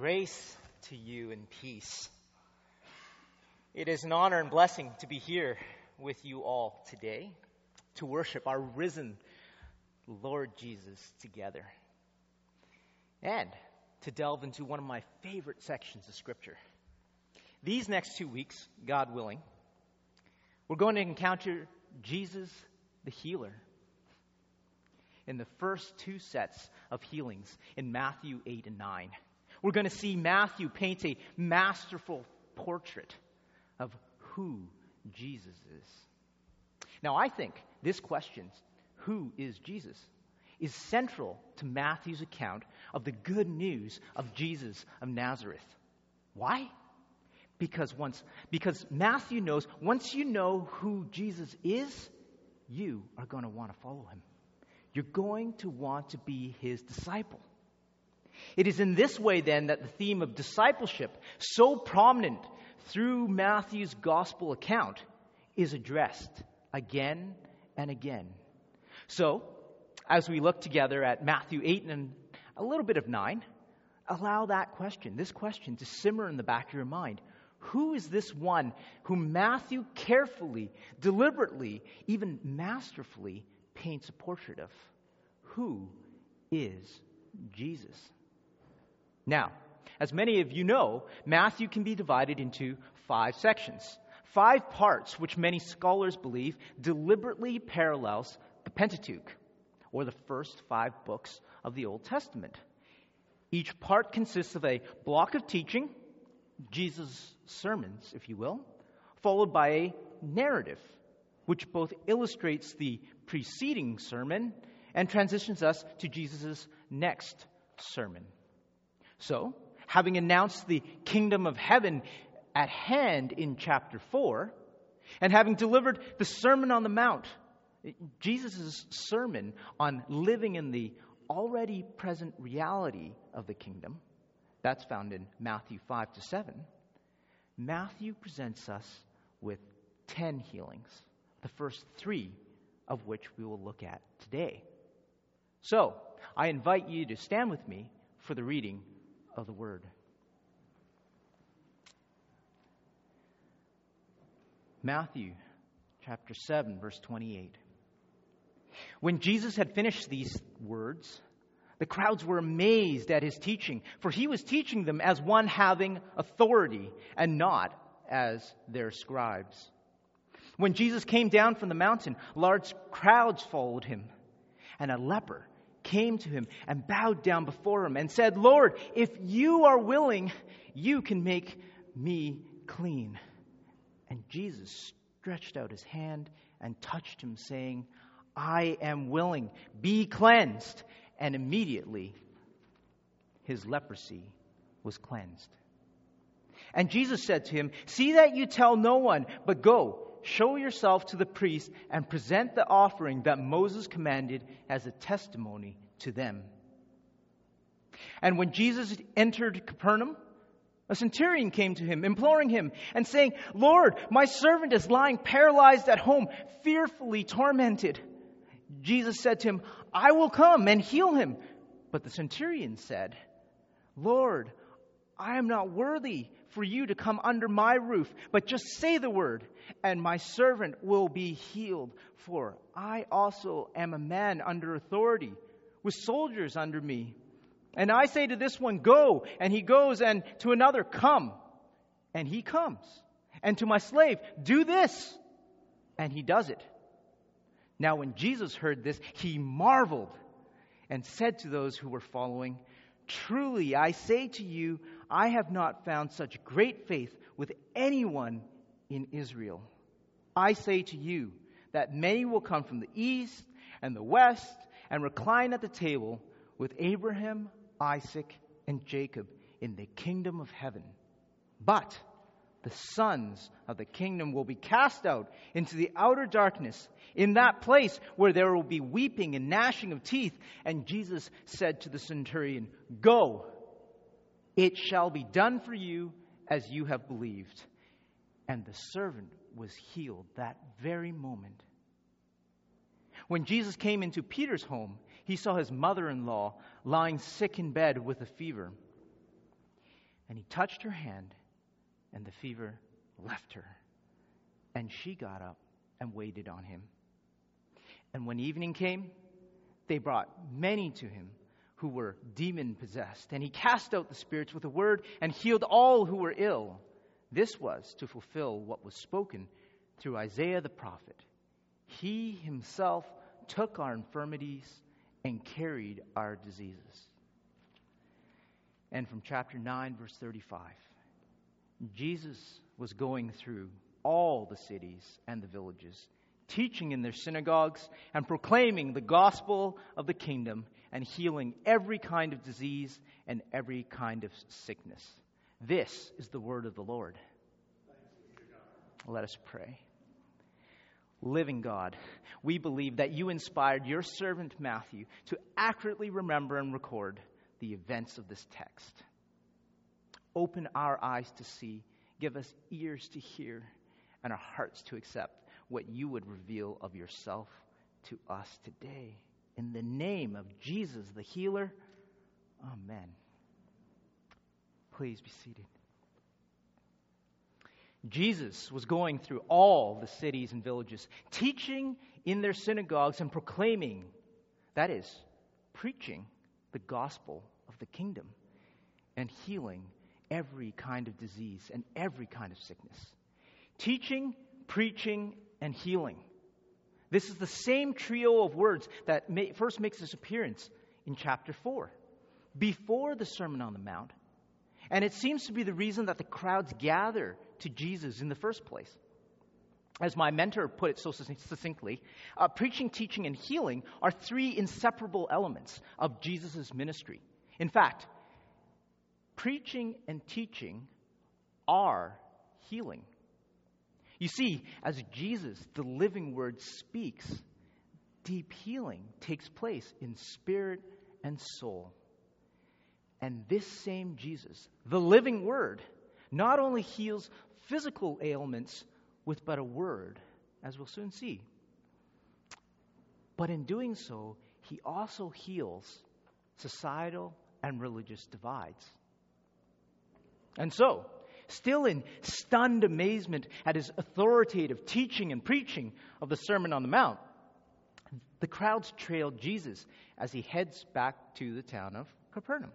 Grace to you and peace. It is an honor and blessing to be here with you all today to worship our risen Lord Jesus together and to delve into one of my favorite sections of Scripture. These next 2 weeks, God willing, we're going to encounter Jesus the healer in the first two sets of healings in Matthew 8 and 9. We're going to see Matthew paint a masterful portrait of who Jesus is. Now, I think this question, who is Jesus, is central to Matthew's account of the good news of Jesus of Nazareth. Why? Because Matthew knows once you know who Jesus is, you are going to want to follow him. You're going to want to be his disciple. It is in this way, then, that the theme of discipleship, so prominent through Matthew's gospel account, is addressed again and again. So, as we look together at Matthew 8 and a little bit of 9, allow this question to simmer in the back of your mind. Who is this one whom Matthew carefully, deliberately, even masterfully paints a portrait of? Who is Jesus? Now, as many of you know, Matthew can be divided into 5 sections, 5 parts, which many scholars believe deliberately parallels the Pentateuch, or the first 5 books of the Old Testament. Each part consists of a block of teaching, Jesus' sermons, if you will, followed by a narrative, which both illustrates the preceding sermon and transitions us to Jesus' next sermon. So, having announced the kingdom of heaven at hand in chapter 4, and having delivered the Sermon on the Mount, Jesus' sermon on living in the already present reality of the kingdom, that's found in Matthew 5 to 7, Matthew presents us with 10 healings, the first 3 of which we will look at today. So, I invite you to stand with me for the reading of the Word. Matthew chapter 7, verse 28. When Jesus had finished these words, the crowds were amazed at his teaching, for he was teaching them as one having authority and not as their scribes. When Jesus came down from the mountain, large crowds followed him, and a leper came to him and bowed down before him and said, "Lord, if you are willing, you can make me clean." And Jesus stretched out his hand and touched him, saying, "I am willing, be cleansed." And immediately his leprosy was cleansed. And Jesus said to him, "See that you tell no one, but go, show yourself to the priest and present the offering that Moses commanded as a testimony to them." And when Jesus entered Capernaum, a centurion came to him, imploring him and saying, "Lord, my servant is lying paralyzed at home, fearfully tormented." Jesus said to him, "I will come and heal him." But the centurion said, "Lord, I am not worthy for you to come under my roof, but just say the word, and my servant will be healed. For I also am a man under authority, with soldiers under me. And I say to this one, 'Go,' and he goes, and to another, 'Come,' and he comes, and to my slave, 'Do this,' and he does it." Now when Jesus heard this, he marveled and said to those who were following, "Truly, I say to you, I have not found such great faith with anyone in Israel. I say to you that many will come from the east and the west and recline at the table with Abraham, Isaac, and Jacob in the kingdom of heaven. But the sons of the kingdom will be cast out into the outer darkness, in that place where there will be weeping and gnashing of teeth." And Jesus said to the centurion, "Go, it shall be done for you as you have believed." And the servant was healed that very moment. When Jesus came into Peter's home, he saw his mother-in-law lying sick in bed with a fever. And he touched her hand, and the fever left her. And she got up and waited on him. And when evening came, they brought many to him who were demon-possessed. And he cast out the spirits with a word and healed all who were ill. This was to fulfill what was spoken through Isaiah the prophet. He himself took our infirmities and carried our diseases. And from chapter 9, verse 35, Jesus was going through all the cities and the villages, teaching in their synagogues and proclaiming the gospel of the kingdom and healing every kind of disease and every kind of sickness. This is the word of the Lord. Let us pray. Living God, we believe that you inspired your servant Matthew to accurately remember and record the events of this text. Open our eyes to see, give us ears to hear, and our hearts to accept what you would reveal of yourself to us today. In the name of Jesus, the healer, amen. Please be seated. Jesus was going through all the cities and villages, teaching in their synagogues and proclaiming, that is, preaching the gospel of the kingdom and healing every kind of disease and every kind of sickness. Teaching, preaching, and healing. This is the same trio of words that first makes its appearance in chapter 4, before the Sermon on the Mount. And it seems to be the reason that the crowds gather to Jesus in the first place. As my mentor put it so succinctly, preaching, teaching, and healing are three inseparable elements of Jesus' ministry. In fact, preaching and teaching are healing. You see, as Jesus, the living word, speaks, deep healing takes place in spirit and soul. And this same Jesus, the living word, not only heals physical ailments with but a word, as we'll soon see, but in doing so, he also heals societal and religious divides. And so, still in stunned amazement at his authoritative teaching and preaching of the Sermon on the Mount, the crowds trailed Jesus as he heads back to the town of Capernaum,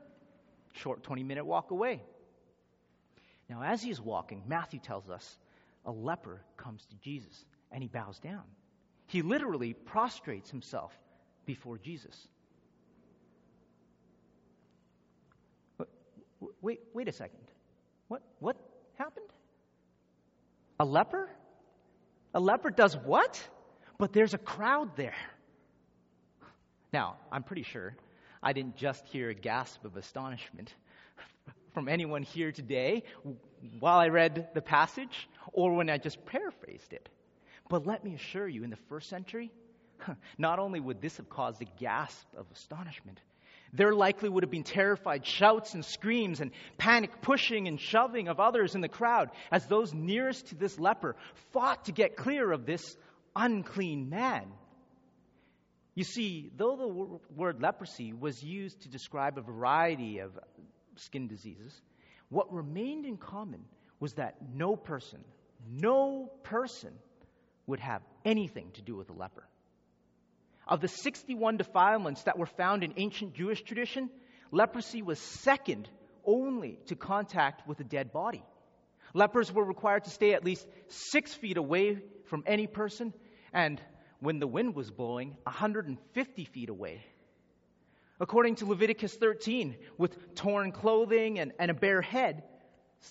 short 20-minute walk away. Now, as he's walking, Matthew tells us, a leper comes to Jesus and he bows down. He literally prostrates himself before Jesus. Wait a second. What happened? A leper? A leper does what? But there's a crowd there. Now, I'm pretty sure I didn't just hear a gasp of astonishment from anyone here today while I read the passage or when I just paraphrased it. But let me assure you, in the first century, not only would this have caused a gasp of astonishment, there likely would have been terrified shouts and screams and panic pushing and shoving of others in the crowd as those nearest to this leper fought to get clear of this unclean man. You see, though the word leprosy was used to describe a variety of skin diseases, what remained in common was that no person would have anything to do with a leper. Of the 61 defilements that were found in ancient Jewish tradition, leprosy was second only to contact with a dead body. Lepers were required to stay at least 6 feet away from any person, and when the wind was blowing, 150 feet away. According to Leviticus 13, with torn clothing and a bare head,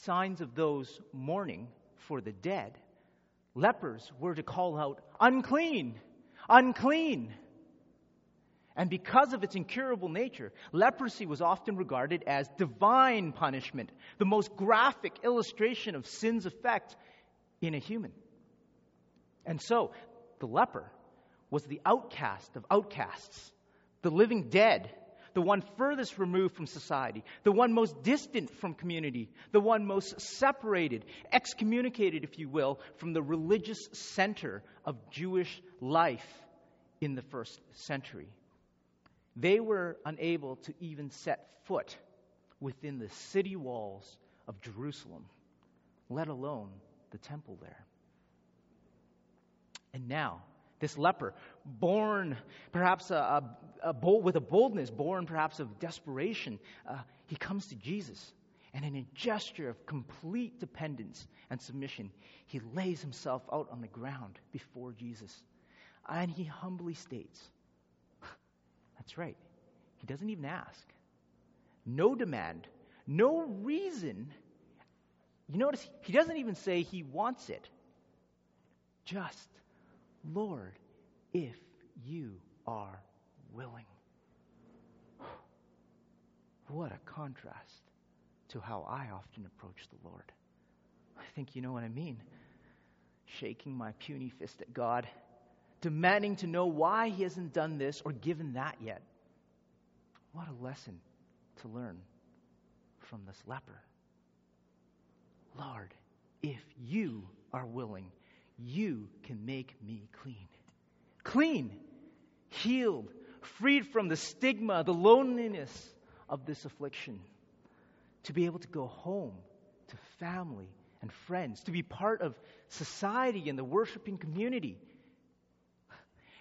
signs of those mourning for the dead, lepers were to call out, "Unclean! Unclean!" And because of its incurable nature, leprosy was often regarded as divine punishment, the most graphic illustration of sin's effect in a human. And so, the leper was the outcast of outcasts, the living dead, the one furthest removed from society, the one most distant from community, the one most separated, excommunicated, if you will, from the religious center of Jewish life in the first century. They were unable to even set foot within the city walls of Jerusalem, let alone the temple there. And now, this leper, born perhaps with a boldness, born perhaps of desperation, he comes to Jesus. And in a gesture of complete dependence and submission, he lays himself out on the ground before Jesus. And he humbly states, that's right, he doesn't even ask. No demand, no reason. You notice, he doesn't even say he wants it. Just, Lord, if you are willing. What a contrast to how I often approach the Lord. I think you know what I mean. Shaking my puny fist at God, demanding to know why he hasn't done this or given that yet. What a lesson to learn from this leper. Lord, if you are willing, you can make me clean. Clean, healed, freed from the stigma, the loneliness of this affliction. To be able to go home to family and friends, to be part of society and the worshiping community.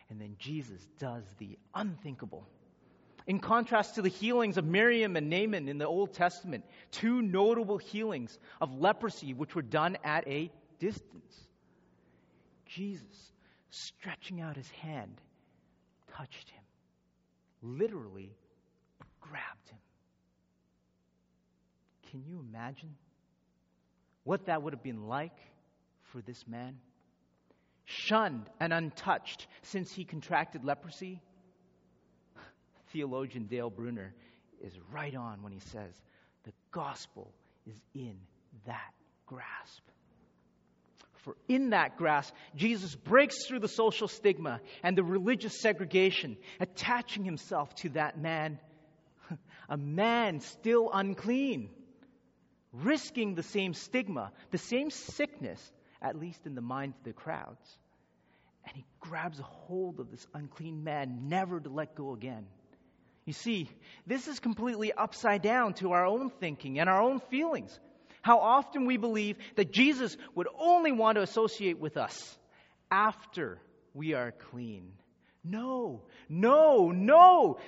And then Jesus does the unthinkable. In contrast to the healings of Miriam and Naaman in the Old Testament, two notable healings of leprosy which were done at a distance, Jesus, stretching out his hand, touched him, literally grabbed him. Can you imagine what that would have been like for this man? Shunned and untouched since he contracted leprosy. Theologian Dale Bruner is right on when he says, the gospel is in that grasp. For in that grasp, Jesus breaks through the social stigma and the religious segregation, attaching himself to that man, a man still unclean, risking the same stigma, the same sickness, at least in the minds of the crowds. And he grabs a hold of this unclean man, never to let go again. You see, this is completely upside down to our own thinking and our own feelings. How often we believe that Jesus would only want to associate with us after we are clean. No.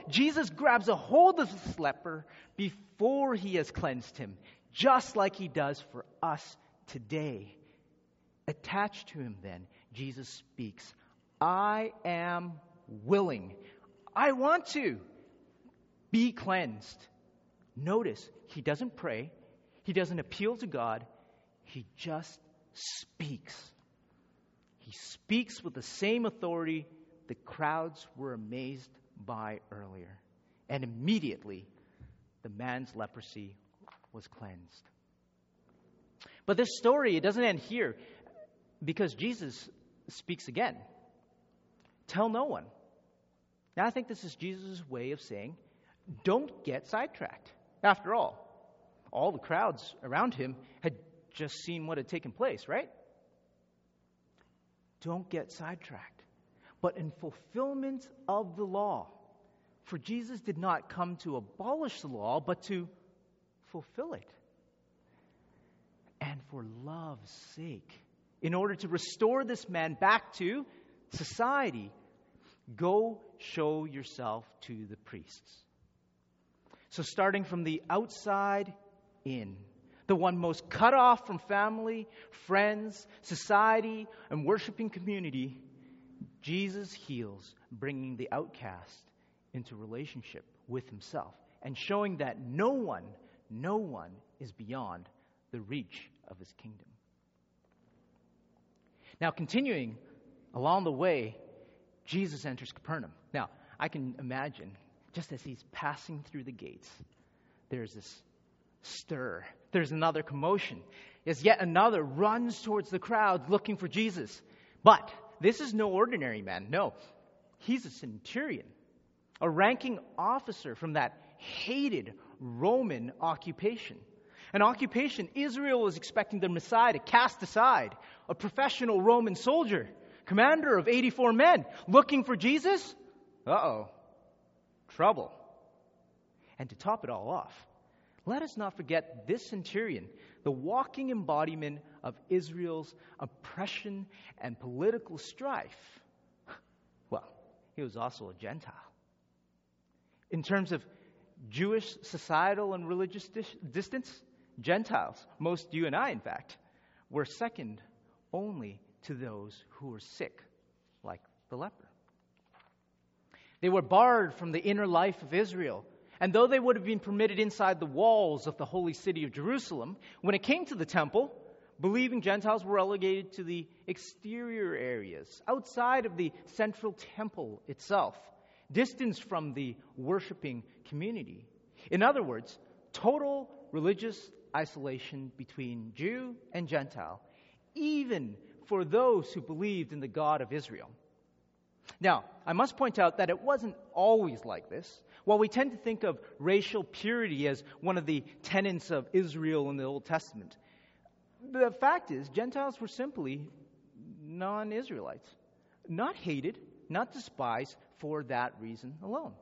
Jesus grabs a hold of this leper before he has cleansed him, just like he does for us today. Attached to him then, Jesus speaks, I am willing. I want to be cleansed. Notice, he doesn't pray. He doesn't appeal to God. He just speaks. He speaks with the same authority the crowds were amazed by earlier. And immediately, the man's leprosy was cleansed. But this story, it doesn't end here, because Jesus speaks again. Tell no one. Now, I think this is Jesus' way of saying, don't get sidetracked. After all the crowds around him had just seen what had taken place, right? Don't get sidetracked. But in fulfillment of the law, for Jesus did not come to abolish the law, but to fulfill it. And for love's sake, in order to restore this man back to society, go show yourself to the priests. So starting from the outside in, the one most cut off from family, friends, society, and worshiping community, Jesus heals, bringing the outcast into relationship with himself and showing that no one is beyond the reach of his kingdom. Now, continuing along the way, Jesus enters Capernaum. Now, I can imagine, just as he's passing through the gates, there's this stir. There's another commotion. As yet another runs towards the crowd looking for Jesus. But this is no ordinary man. No, he's a centurion, a ranking officer from that hated Roman occupation. An occupation Israel was expecting their Messiah to cast aside, a professional Roman soldier, commander of 84 men, looking for Jesus? Trouble. And to top it all off, Let us not forget this centurion, the walking embodiment of Israel's oppression and political strife. Well, he was also a Gentile. In terms of Jewish societal and religious distance, Gentiles, most you and I, in fact, were second only to those who were sick, like the leper. They were barred from the inner life of Israel. And though they would have been permitted inside the walls of the holy city of Jerusalem, when it came to the temple, believing Gentiles were relegated to the exterior areas, outside of the central temple itself, distanced from the worshiping community. In other words, total religious isolation between Jew and Gentile, even for those who believed in the God of Israel. Now, I must point out that it wasn't always like this. While we tend to think of racial purity as one of the tenets of Israel in the Old Testament, the fact is Gentiles were simply non-Israelites, not hated, not despised for that reason alone.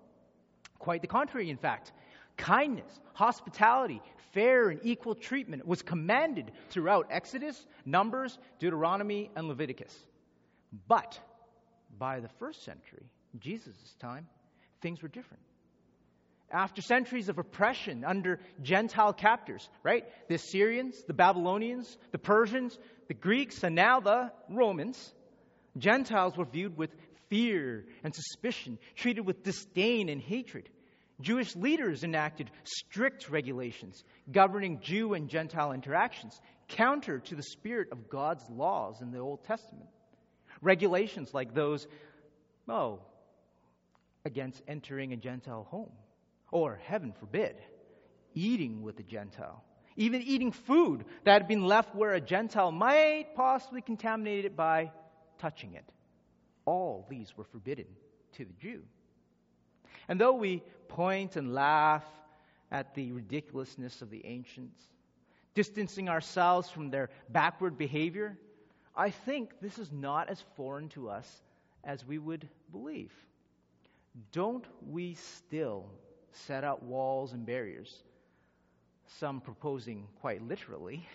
Quite the contrary, in fact. Kindness, hospitality, fair and equal treatment was commanded throughout Exodus, Numbers, Deuteronomy, and Leviticus. But by the first century, Jesus' time, things were different. After centuries of oppression under Gentile captors, right? The Assyrians, the Babylonians, the Persians, the Greeks, and now the Romans, Gentiles were viewed with fear and suspicion, treated with disdain and hatred. Jewish leaders enacted strict regulations governing Jew and Gentile interactions, counter to the spirit of God's laws in the Old Testament. Regulations like those, against entering a Gentile home, or heaven forbid, eating with a Gentile, even eating food that had been left where a Gentile might possibly contaminate it by touching it. All these were forbidden to the Jew. And though we point and laugh at the ridiculousness of the ancients, distancing ourselves from their backward behavior, I think this is not as foreign to us as we would believe. Don't we still set up walls and barriers, some proposing quite literally,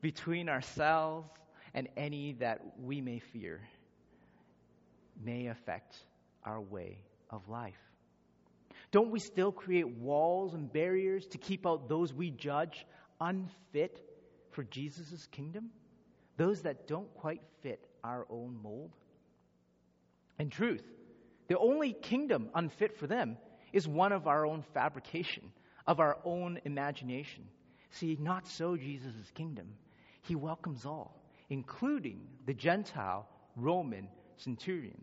between ourselves and any that we may fear may affect our way of life? Don't we still create walls and barriers to keep out those we judge unfit for Jesus' kingdom? Those that don't quite fit our own mold? In truth, the only kingdom unfit for them is one of our own fabrication, of our own imagination. See, not so Jesus' kingdom. He welcomes all, including the Gentile Roman centurion,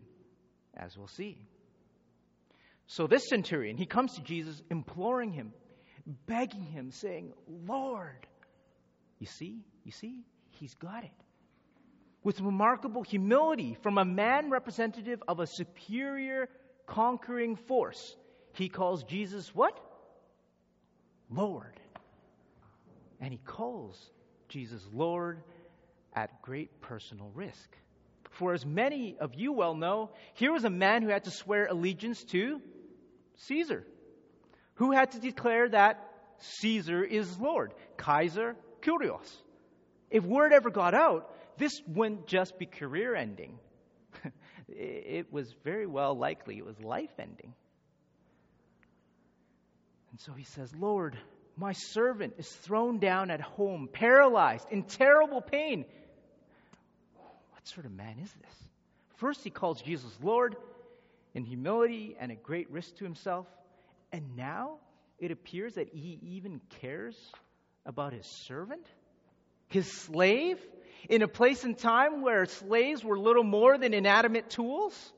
as we'll see. So this centurion, he comes to Jesus imploring him, begging him, saying, "Lord," you see, he's got it. With remarkable humility from a man representative of a superior conquering force, he calls Jesus what? Lord. And he calls Jesus Lord at great personal risk. For as many of you well know, here was a man who had to swear allegiance to Caesar, who had to declare that Caesar is Lord, Kaiser Kyrios. If word ever got out, this wouldn't just be career-ending. It was very well likely it was life-ending. And so he says, "Lord, my servant is thrown down at home, paralyzed, in terrible pain." What sort of man is this? First he calls Jesus Lord in humility and at great risk to himself. And now it appears that he even cares about his servant, his slave, in a place and time where slaves were little more than inanimate tools.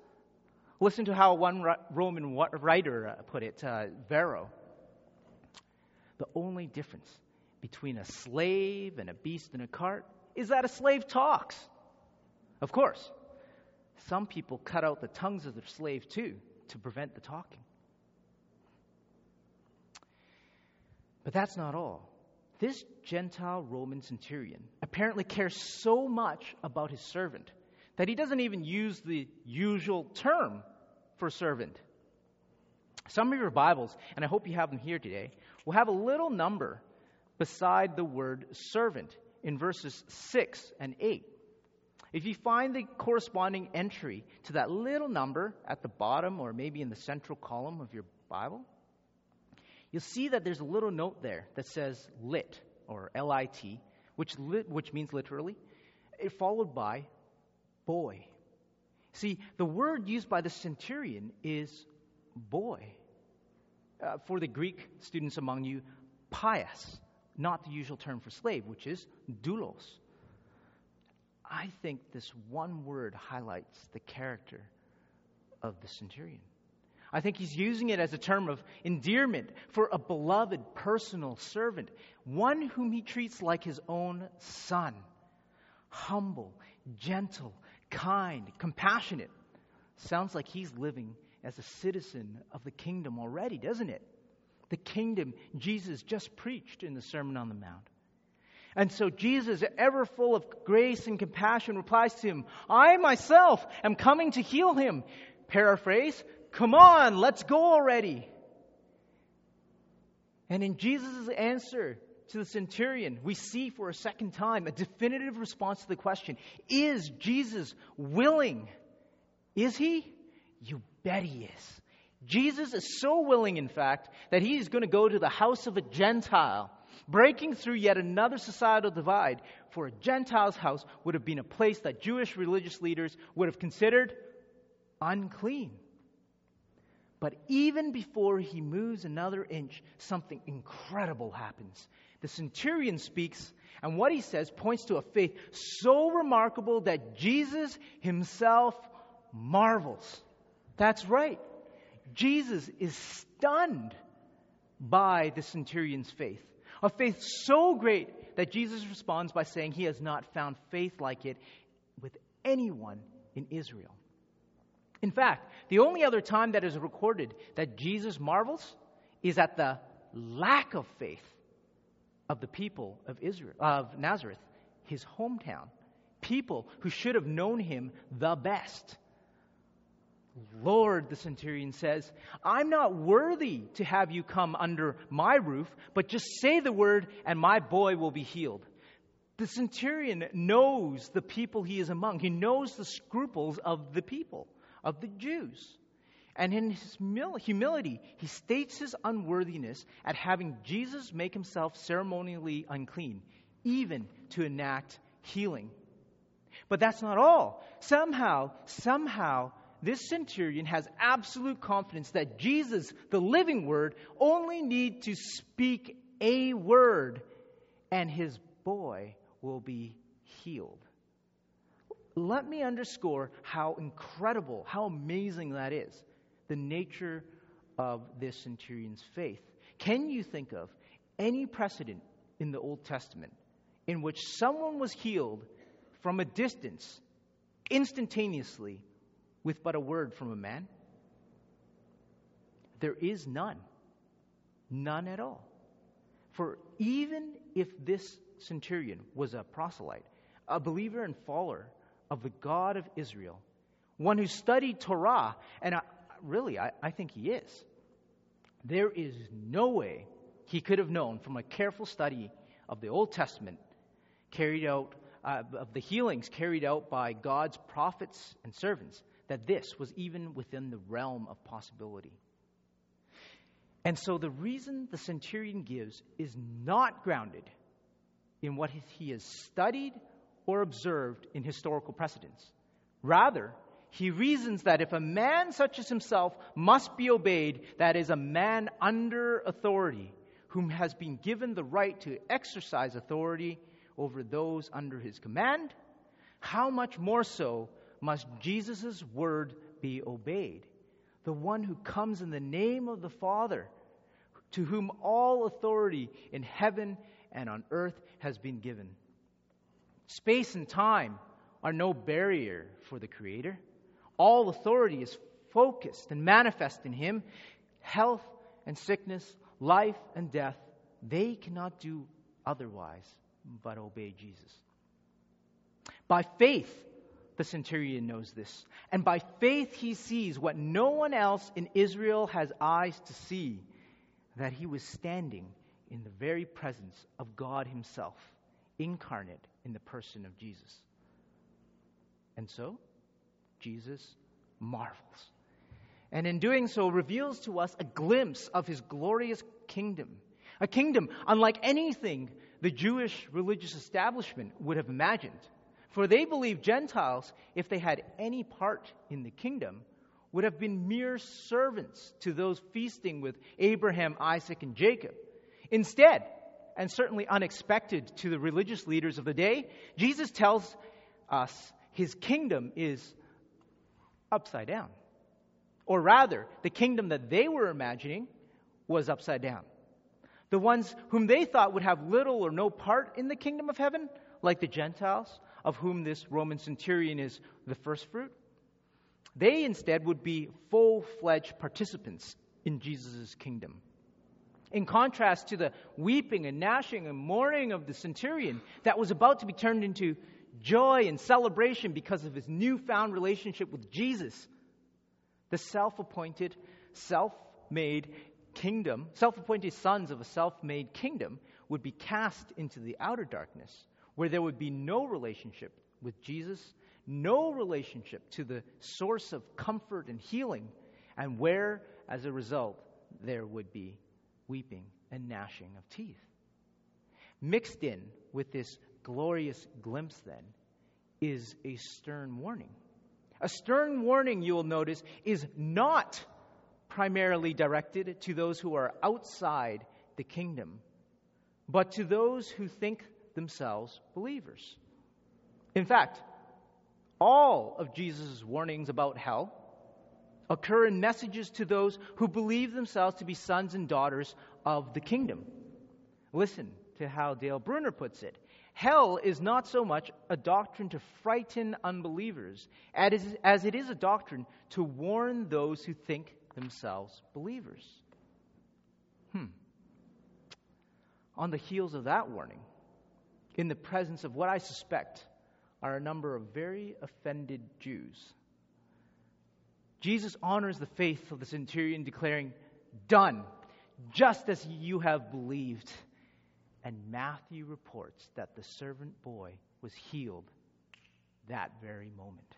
Listen to how one Roman writer put it, Varro. "The only difference between a slave and a beast in a cart is that a slave talks. Of course, some people cut out the tongues of their slave too to prevent the talking." But that's not all. This Gentile Roman centurion apparently cares so much about his servant that he doesn't even use the usual term for servant. Some of your Bibles, and I hope you have them here today, will have a little number beside the word servant in verses 6 and 8. If you find the corresponding entry to that little number at the bottom or maybe in the central column of your Bible, you'll see that there's a little note there that says lit, or L-I-T, which means literally, followed by boy. See, the word used by the centurion is boy. For the Greek students among you, pious, not the usual term for slave, which is doulos. I think this one word highlights the character of the centurion. I think he's using it as a term of endearment for a beloved personal servant, one whom he treats like his own son. Humble, gentle, kind, compassionate. Sounds like he's living as a citizen of the kingdom already, doesn't it? The kingdom Jesus just preached in the Sermon on the Mount. And so Jesus, ever full of grace and compassion, replies to him, I myself am coming to heal him. Paraphrase, come on, let's go already. And in Jesus' answer to the centurion, we see for a second time a definitive response to the question, is Jesus willing? Is he? You bet he is. Jesus is so willing, in fact, that he is going to go to the house of a Gentile, breaking through yet another societal divide, for a Gentile's house would have been a place that Jewish religious leaders would have considered unclean. But even before he moves another inch, something incredible happens. The centurion speaks, and what he says points to a faith so remarkable that Jesus himself marvels. That's right. Jesus is stunned by the centurion's faith. A faith so great that Jesus responds by saying he has not found faith like it with anyone in Israel. In fact, the only other time that is recorded that Jesus marvels is at the lack of faith of the people of Israel, of Nazareth, his hometown. People who should have known him the best. Lord, the centurion says, I'm not worthy to have you come under my roof, but just say the word and my boy will be healed. The centurion knows the people he is among. He knows the scruples of the people, of the Jews. And in his humility, he states his unworthiness at having Jesus make himself ceremonially unclean, even to enact healing. But that's not all. Somehow, this centurion has absolute confidence that Jesus, the living word, only need to speak a word and his boy will be healed. Let me underscore how incredible, how amazing that is, the nature of this centurion's faith. Can you think of any precedent in the Old Testament in which someone was healed from a distance instantaneously with but a word from a man? There is none. None at all. For even if this centurion was a proselyte, a believer and follower of the God of Israel, one who studied Torah, and I think he is, there is no way he could have known from a careful study of the Old Testament carried out, of the healings carried out by God's prophets and servants, that this was even within the realm of possibility. And so the reason the centurion gives is not grounded in what he has studied or observed in historical precedents. Rather, he reasons that if a man such as himself must be obeyed, that is, a man under authority, whom has been given the right to exercise authority over those under his command, how much more so must Jesus' word be obeyed? The one who comes in the name of the Father, to whom all authority in heaven and on earth has been given. Space and time are no barrier for the Creator. All authority is focused and manifest in Him. Health and sickness, life and death, they cannot do otherwise but obey Jesus. By faith, The centurion knows this. And by faith he sees what no one else in Israel has eyes to see, that he was standing in the very presence of God himself, incarnate in the person of Jesus. And so, Jesus marvels. And in doing so, reveals to us a glimpse of his glorious kingdom. A kingdom unlike anything the Jewish religious establishment would have imagined. For they believed Gentiles, if they had any part in the kingdom, would have been mere servants to those feasting with Abraham, Isaac, and Jacob. Instead, and certainly unexpected to the religious leaders of the day, Jesus tells us his kingdom is upside down. Or rather, the kingdom that they were imagining was upside down. The ones whom they thought would have little or no part in the kingdom of heaven, like the Gentiles, of whom this Roman centurion is the first fruit, they instead would be full-fledged participants in Jesus' kingdom. In contrast to the weeping and gnashing and mourning of the centurion that was about to be turned into joy and celebration because of his newfound relationship with Jesus, the self-appointed, self-made kingdom, self-appointed sons of a self-made kingdom would be cast into the outer darkness, where there would be no relationship with Jesus, no relationship to the source of comfort and healing, and where, as a result, there would be weeping and gnashing of teeth. Mixed in with this glorious glimpse, then, is a stern warning. A stern warning, you will notice, is not primarily directed to those who are outside the kingdom, but to those who think themselves believers. In fact, all of Jesus' warnings about hell occur in messages to those who believe themselves to be sons and daughters of the kingdom. Listen to how Dale Bruner puts it. Hell is not so much a doctrine to frighten unbelievers as it is a doctrine to warn those who think themselves believers. On the heels of that warning, in the presence of what I suspect are a number of very offended Jews, Jesus honors the faith of the centurion, declaring, "Done, just as you have believed." And Matthew reports that the servant boy was healed that very moment.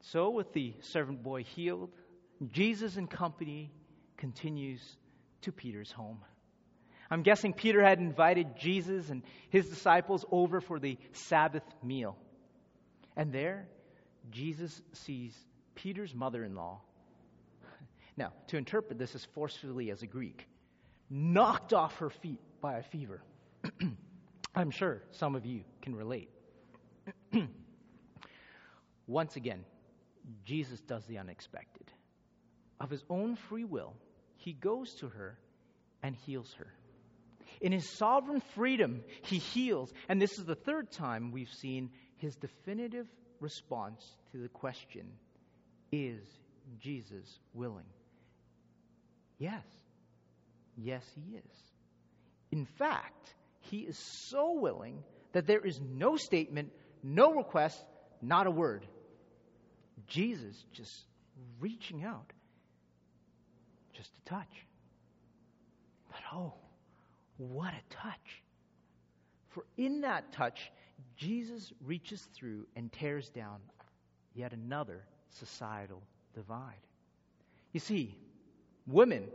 So with the servant boy healed, Jesus and company continues to Peter's home. I'm guessing Peter had invited Jesus and his disciples over for the Sabbath meal. And there, Jesus sees Peter's mother-in-law, now, to interpret this as forcefully as a Greek, knocked off her feet by a fever. I'm sure some of you can relate. Once again, Jesus does the unexpected. Of his own free will, he goes to her and heals her. In his sovereign freedom, he heals. And this is the third time we've seen his definitive response to the question, is Jesus willing? Yes. Yes, he is. In fact, he is so willing that there is no statement, no request, not a word. Jesus just reaching out, just a touch. But oh, what a touch. For in that touch, Jesus reaches through and tears down yet another societal divide. You see, women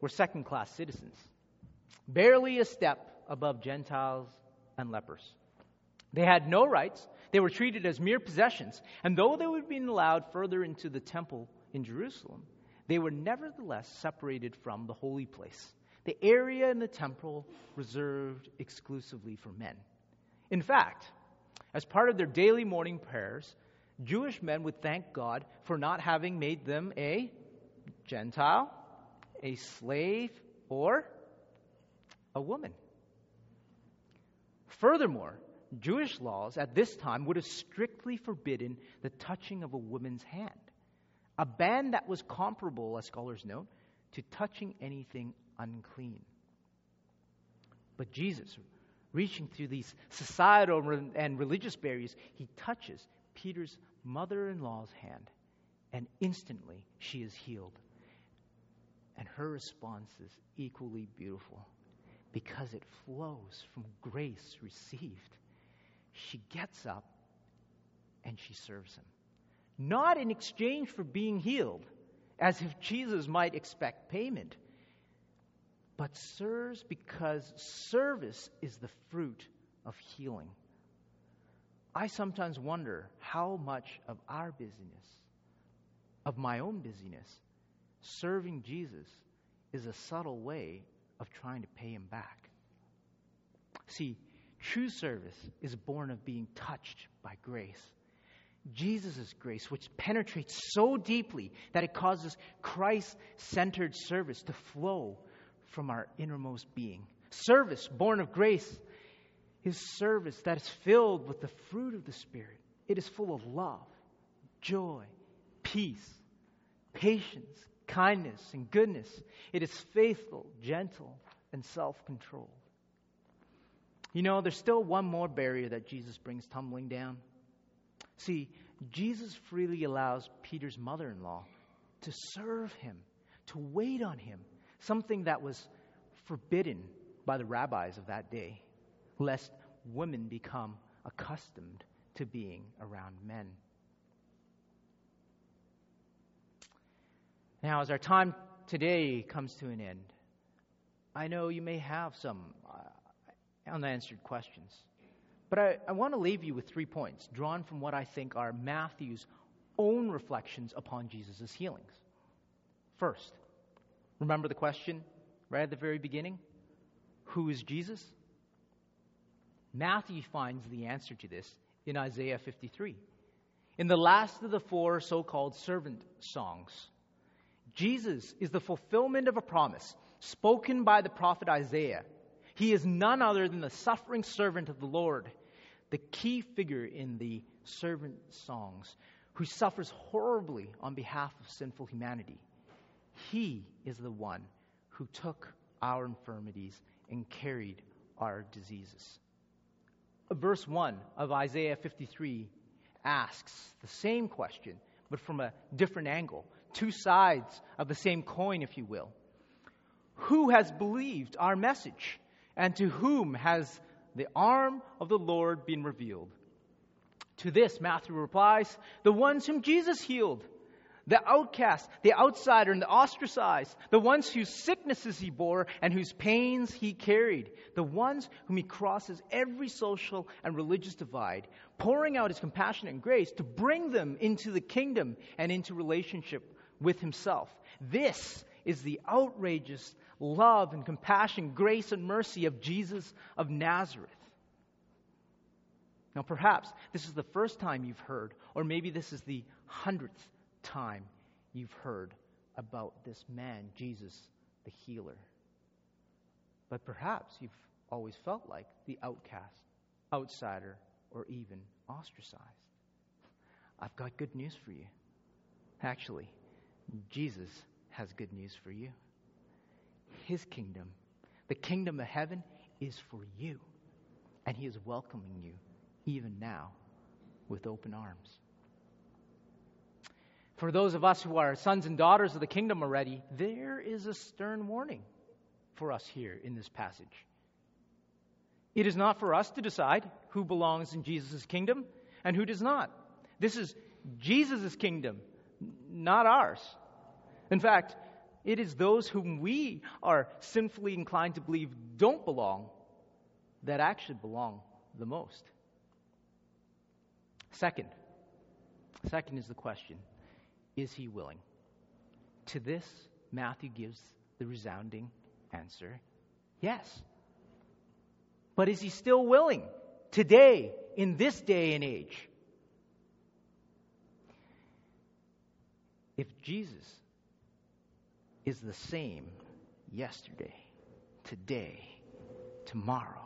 were second-class citizens, barely a step above Gentiles and lepers. They had no rights. They were treated as mere possessions. And though they would have been allowed further into the temple in Jerusalem, they were nevertheless separated from the holy place, the area in the temple reserved exclusively for men. In fact, as part of their daily morning prayers, Jewish men would thank God for not having made them a Gentile, a slave, or a woman. Furthermore, Jewish laws at this time would have strictly forbidden the touching of a woman's hand, a ban that was comparable, as scholars note, to touching anything unclean. But Jesus Reaching through these societal and religious barriers, he touches Peter's mother-in-law's hand, and instantly she is healed. And her response is equally beautiful because it flows from grace received. She gets up and she serves him. Not in exchange for being healed, as if Jesus might expect payment, but serves because service is the fruit of healing. I sometimes wonder how much of our busyness, of my own busyness, serving Jesus is a subtle way of trying to pay him back. See, true service is born of being touched by grace. Jesus' grace, which penetrates so deeply that it causes Christ-centered service to flow from our innermost being. Service born of grace is service that is filled with the fruit of the Spirit. It is full of love, joy, peace, patience, kindness, and goodness. It is faithful, gentle, and self-controlled. You know, there's still one more barrier that Jesus brings tumbling down. See, Jesus freely allows Peter's mother-in-law to serve him, to wait on him, something that was forbidden by the rabbis of that day, lest women become accustomed to being around men. Now, as our time today comes to an end, I know you may have some unanswered questions. But I want to leave you with 3 points drawn from what I think are Matthew's own reflections upon Jesus' healings. First, remember the question right at the very beginning? Who is Jesus? Matthew finds the answer to this in Isaiah 53. In the last of the 4 so-called servant songs, Jesus is the fulfillment of a promise spoken by the prophet Isaiah. He is none other than the suffering servant of the Lord, the key figure in the servant songs, who suffers horribly on behalf of sinful humanity. He is the one who took our infirmities and carried our diseases. Verse 1 of Isaiah 53 asks the same question, but from a different angle. Two sides of the same coin, if you will. Who has believed our message? And to whom has the arm of the Lord been revealed? To this, Matthew replies, the ones whom Jesus healed, the outcast, the outsider, and the ostracized, the ones whose sicknesses he bore and whose pains he carried, the ones whom he crosses every social and religious divide, pouring out his compassion and grace to bring them into the kingdom and into relationship with himself. This is the outrageous love and compassion, grace and mercy of Jesus of Nazareth. Now perhaps this is the first time you've heard, or maybe this is the 100th time you've heard about this man, Jesus the healer. But perhaps you've always felt like the outcast, outsider, or even ostracized. I've got good news for you. Actually, Jesus has good news for you. His kingdom, the kingdom of heaven, is for you. And he is welcoming you even now with open arms. For those of us who are sons and daughters of the kingdom already, there is a stern warning for us here in this passage. It is not for us to decide who belongs in Jesus' kingdom and who does not. This is Jesus' kingdom, not ours. In fact, it is those whom we are sinfully inclined to believe don't belong that actually belong the most. Second is the question, is he willing? To this, Matthew gives the resounding answer, yes. But is he still willing today, in this day and age? If Jesus is the same yesterday, today, tomorrow,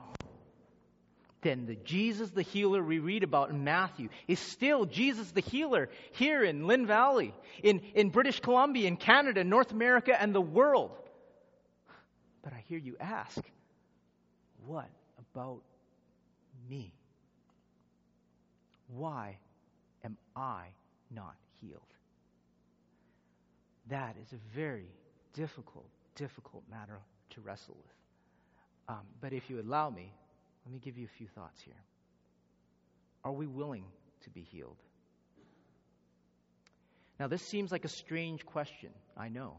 then the Jesus the healer we read about in Matthew is still Jesus the healer here in Lynn Valley, in British Columbia, in Canada, North America, and the world. But I hear you ask, what about me? Why am I not healed? That is a very difficult matter to wrestle with. But if you allow me, let me give you a few thoughts here. Are we willing to be healed? Now, this seems like a strange question, I know.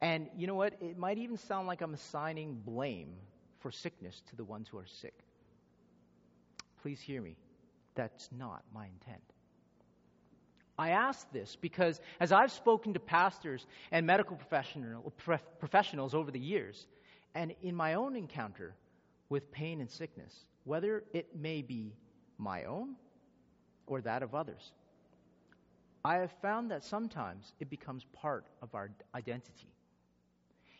And you know what? It might even sound like I'm assigning blame for sickness to the ones who are sick. Please hear me. That's not my intent. I ask this because as I've spoken to pastors and medical professionals over the years, and in my own encounter with pain and sickness, whether it may be my own or that of others, I have found that sometimes it becomes part of our identity,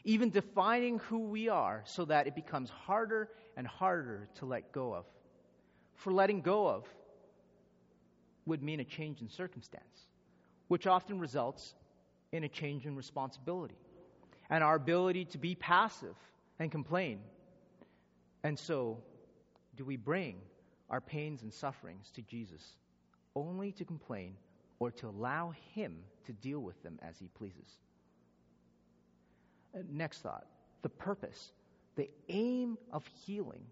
even defining who we are, so that it becomes harder and harder to let go of. For letting go of would mean a change in circumstance, which often results in a change in responsibility and our ability to be passive and complain. And so, do we bring our pains and sufferings to Jesus only to complain or to allow him to deal with them as he pleases? Next thought, the purpose, the aim of healing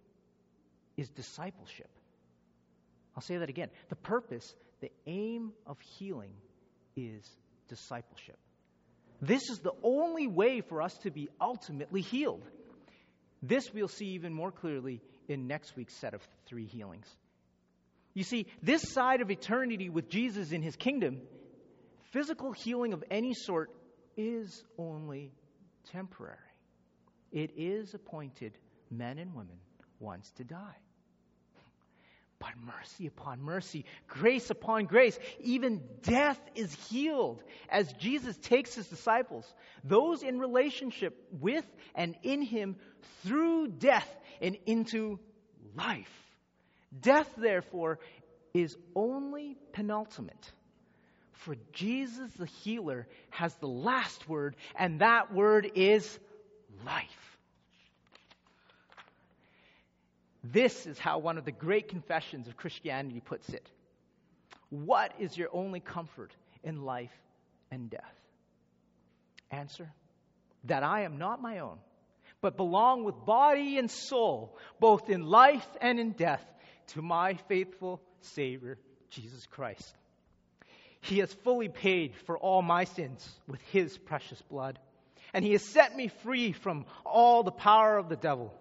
is discipleship. I'll say that again. The purpose, the aim of healing is discipleship. This is the only way for us to be ultimately healed. This we'll see even more clearly in next week's set of 3 healings. You see, this side of eternity with Jesus in his kingdom, physical healing of any sort is only temporary. It is appointed men and women once to die. But mercy upon mercy, grace upon grace, even death is healed as Jesus takes his disciples, those in relationship with and in him, through death and into life. Death, therefore, is only penultimate. For Jesus, the healer, has the last word, and that word is life. This is how one of the great confessions of Christianity puts it. What is your only comfort in life and death? Answer, that I am not my own, but belong with body and soul, both in life and in death, to my faithful Savior, Jesus Christ. He has fully paid for all my sins with his precious blood, and he has set me free from all the power of the devil.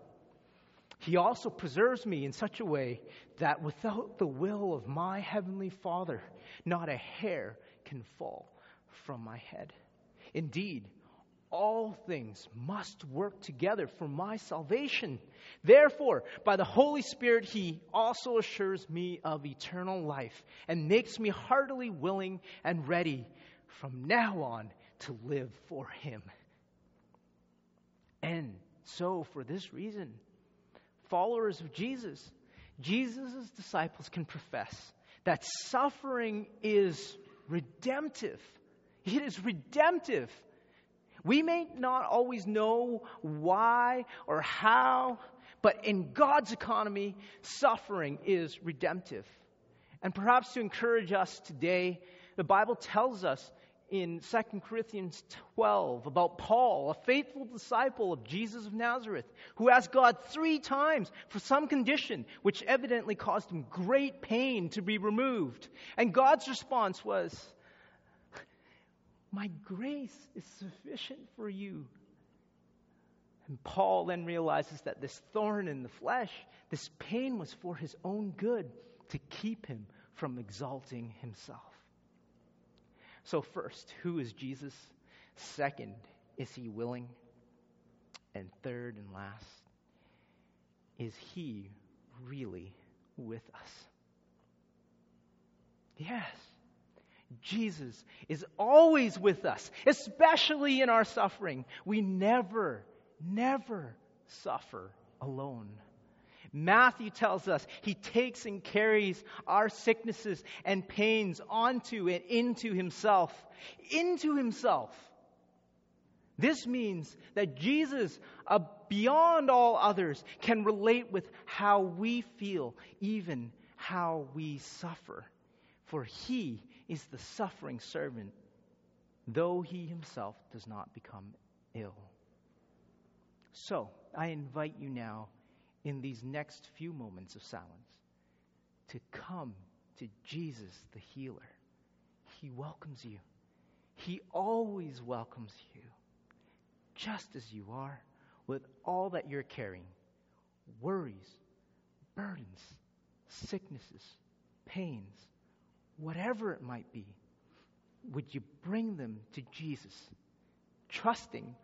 He also preserves me in such a way that without the will of my heavenly Father, not a hair can fall from my head. Indeed, all things must work together for my salvation. Therefore, by the Holy Spirit, he also assures me of eternal life and makes me heartily willing and ready from now on to live for him. And so, for this reason, followers of Jesus' disciples can profess that suffering is redemptive. It is redemptive. We may not always know why or how, but in God's economy, suffering is redemptive. And perhaps to encourage us today, the Bible tells us in 2 Corinthians 12, about Paul, a faithful disciple of Jesus of Nazareth, who asked God 3 times for some condition, which evidently caused him great pain, to be removed. And God's response was, "My grace is sufficient for you." And Paul then realizes that this thorn in the flesh, this pain, was for his own good, to keep him from exalting himself. So first, who is Jesus? Second, is he willing? And third and last, is he really with us? Yes, Jesus is always with us, especially in our suffering. We never suffer alone. Matthew tells us he takes and carries our sicknesses and pains onto and into himself. Into himself. This means that Jesus beyond all others, can relate with how we feel, even how we suffer. For he is the suffering servant, though he himself does not become ill. So, I invite you now, in these next few moments of silence, to come to Jesus the healer. He welcomes you. He always welcomes you, just as you are, with all that you're carrying: worries, burdens, sicknesses, pains, whatever it might be. Would you bring them to Jesus, trusting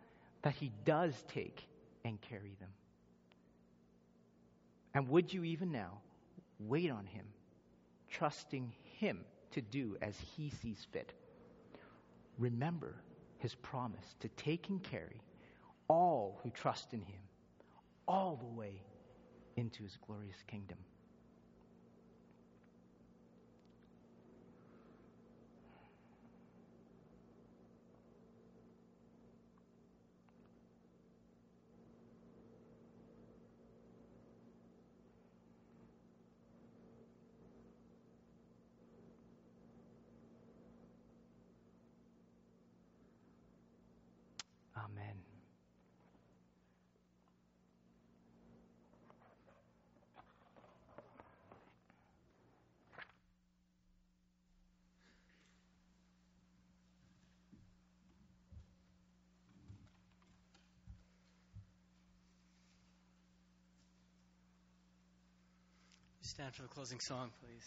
that he does take and carry them? And would you even now wait on him, trusting him to do as he sees fit? Remember his promise to take and carry all who trust in him all the way into his glorious kingdom. Amen. Stand for the closing song, please.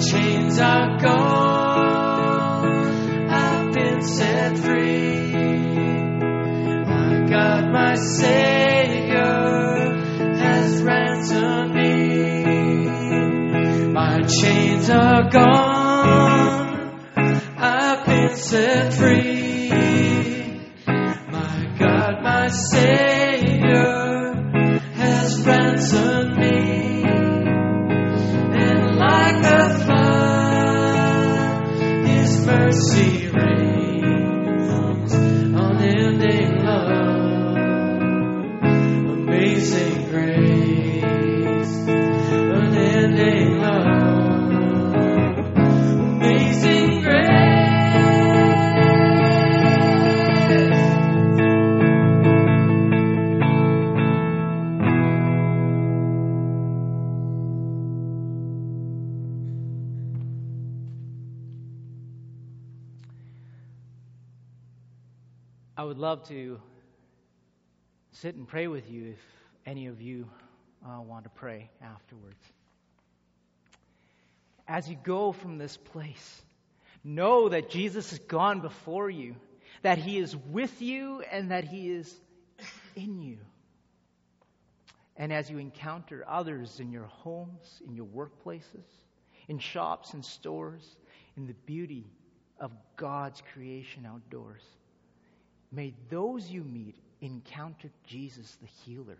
Chains are gone. free. My God, my Savior has ransomed me. My chains are gone. I've been set free. My God, my Savior has ransomed me. And like a flood, His mercy love to sit and pray with you if any of you want to pray afterwards. As you go from this place, know that Jesus has gone before you, that He is with you, and that He is in you. And as you encounter others in your homes, in your workplaces, in shops and stores, in the beauty of God's creation outdoors, may those you meet encounter Jesus the healer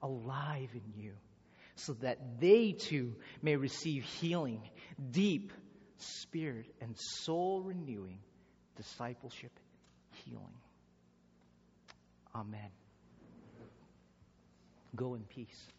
alive in you, so that they too may receive healing, deep spirit and soul renewing discipleship healing. Amen. Go in peace.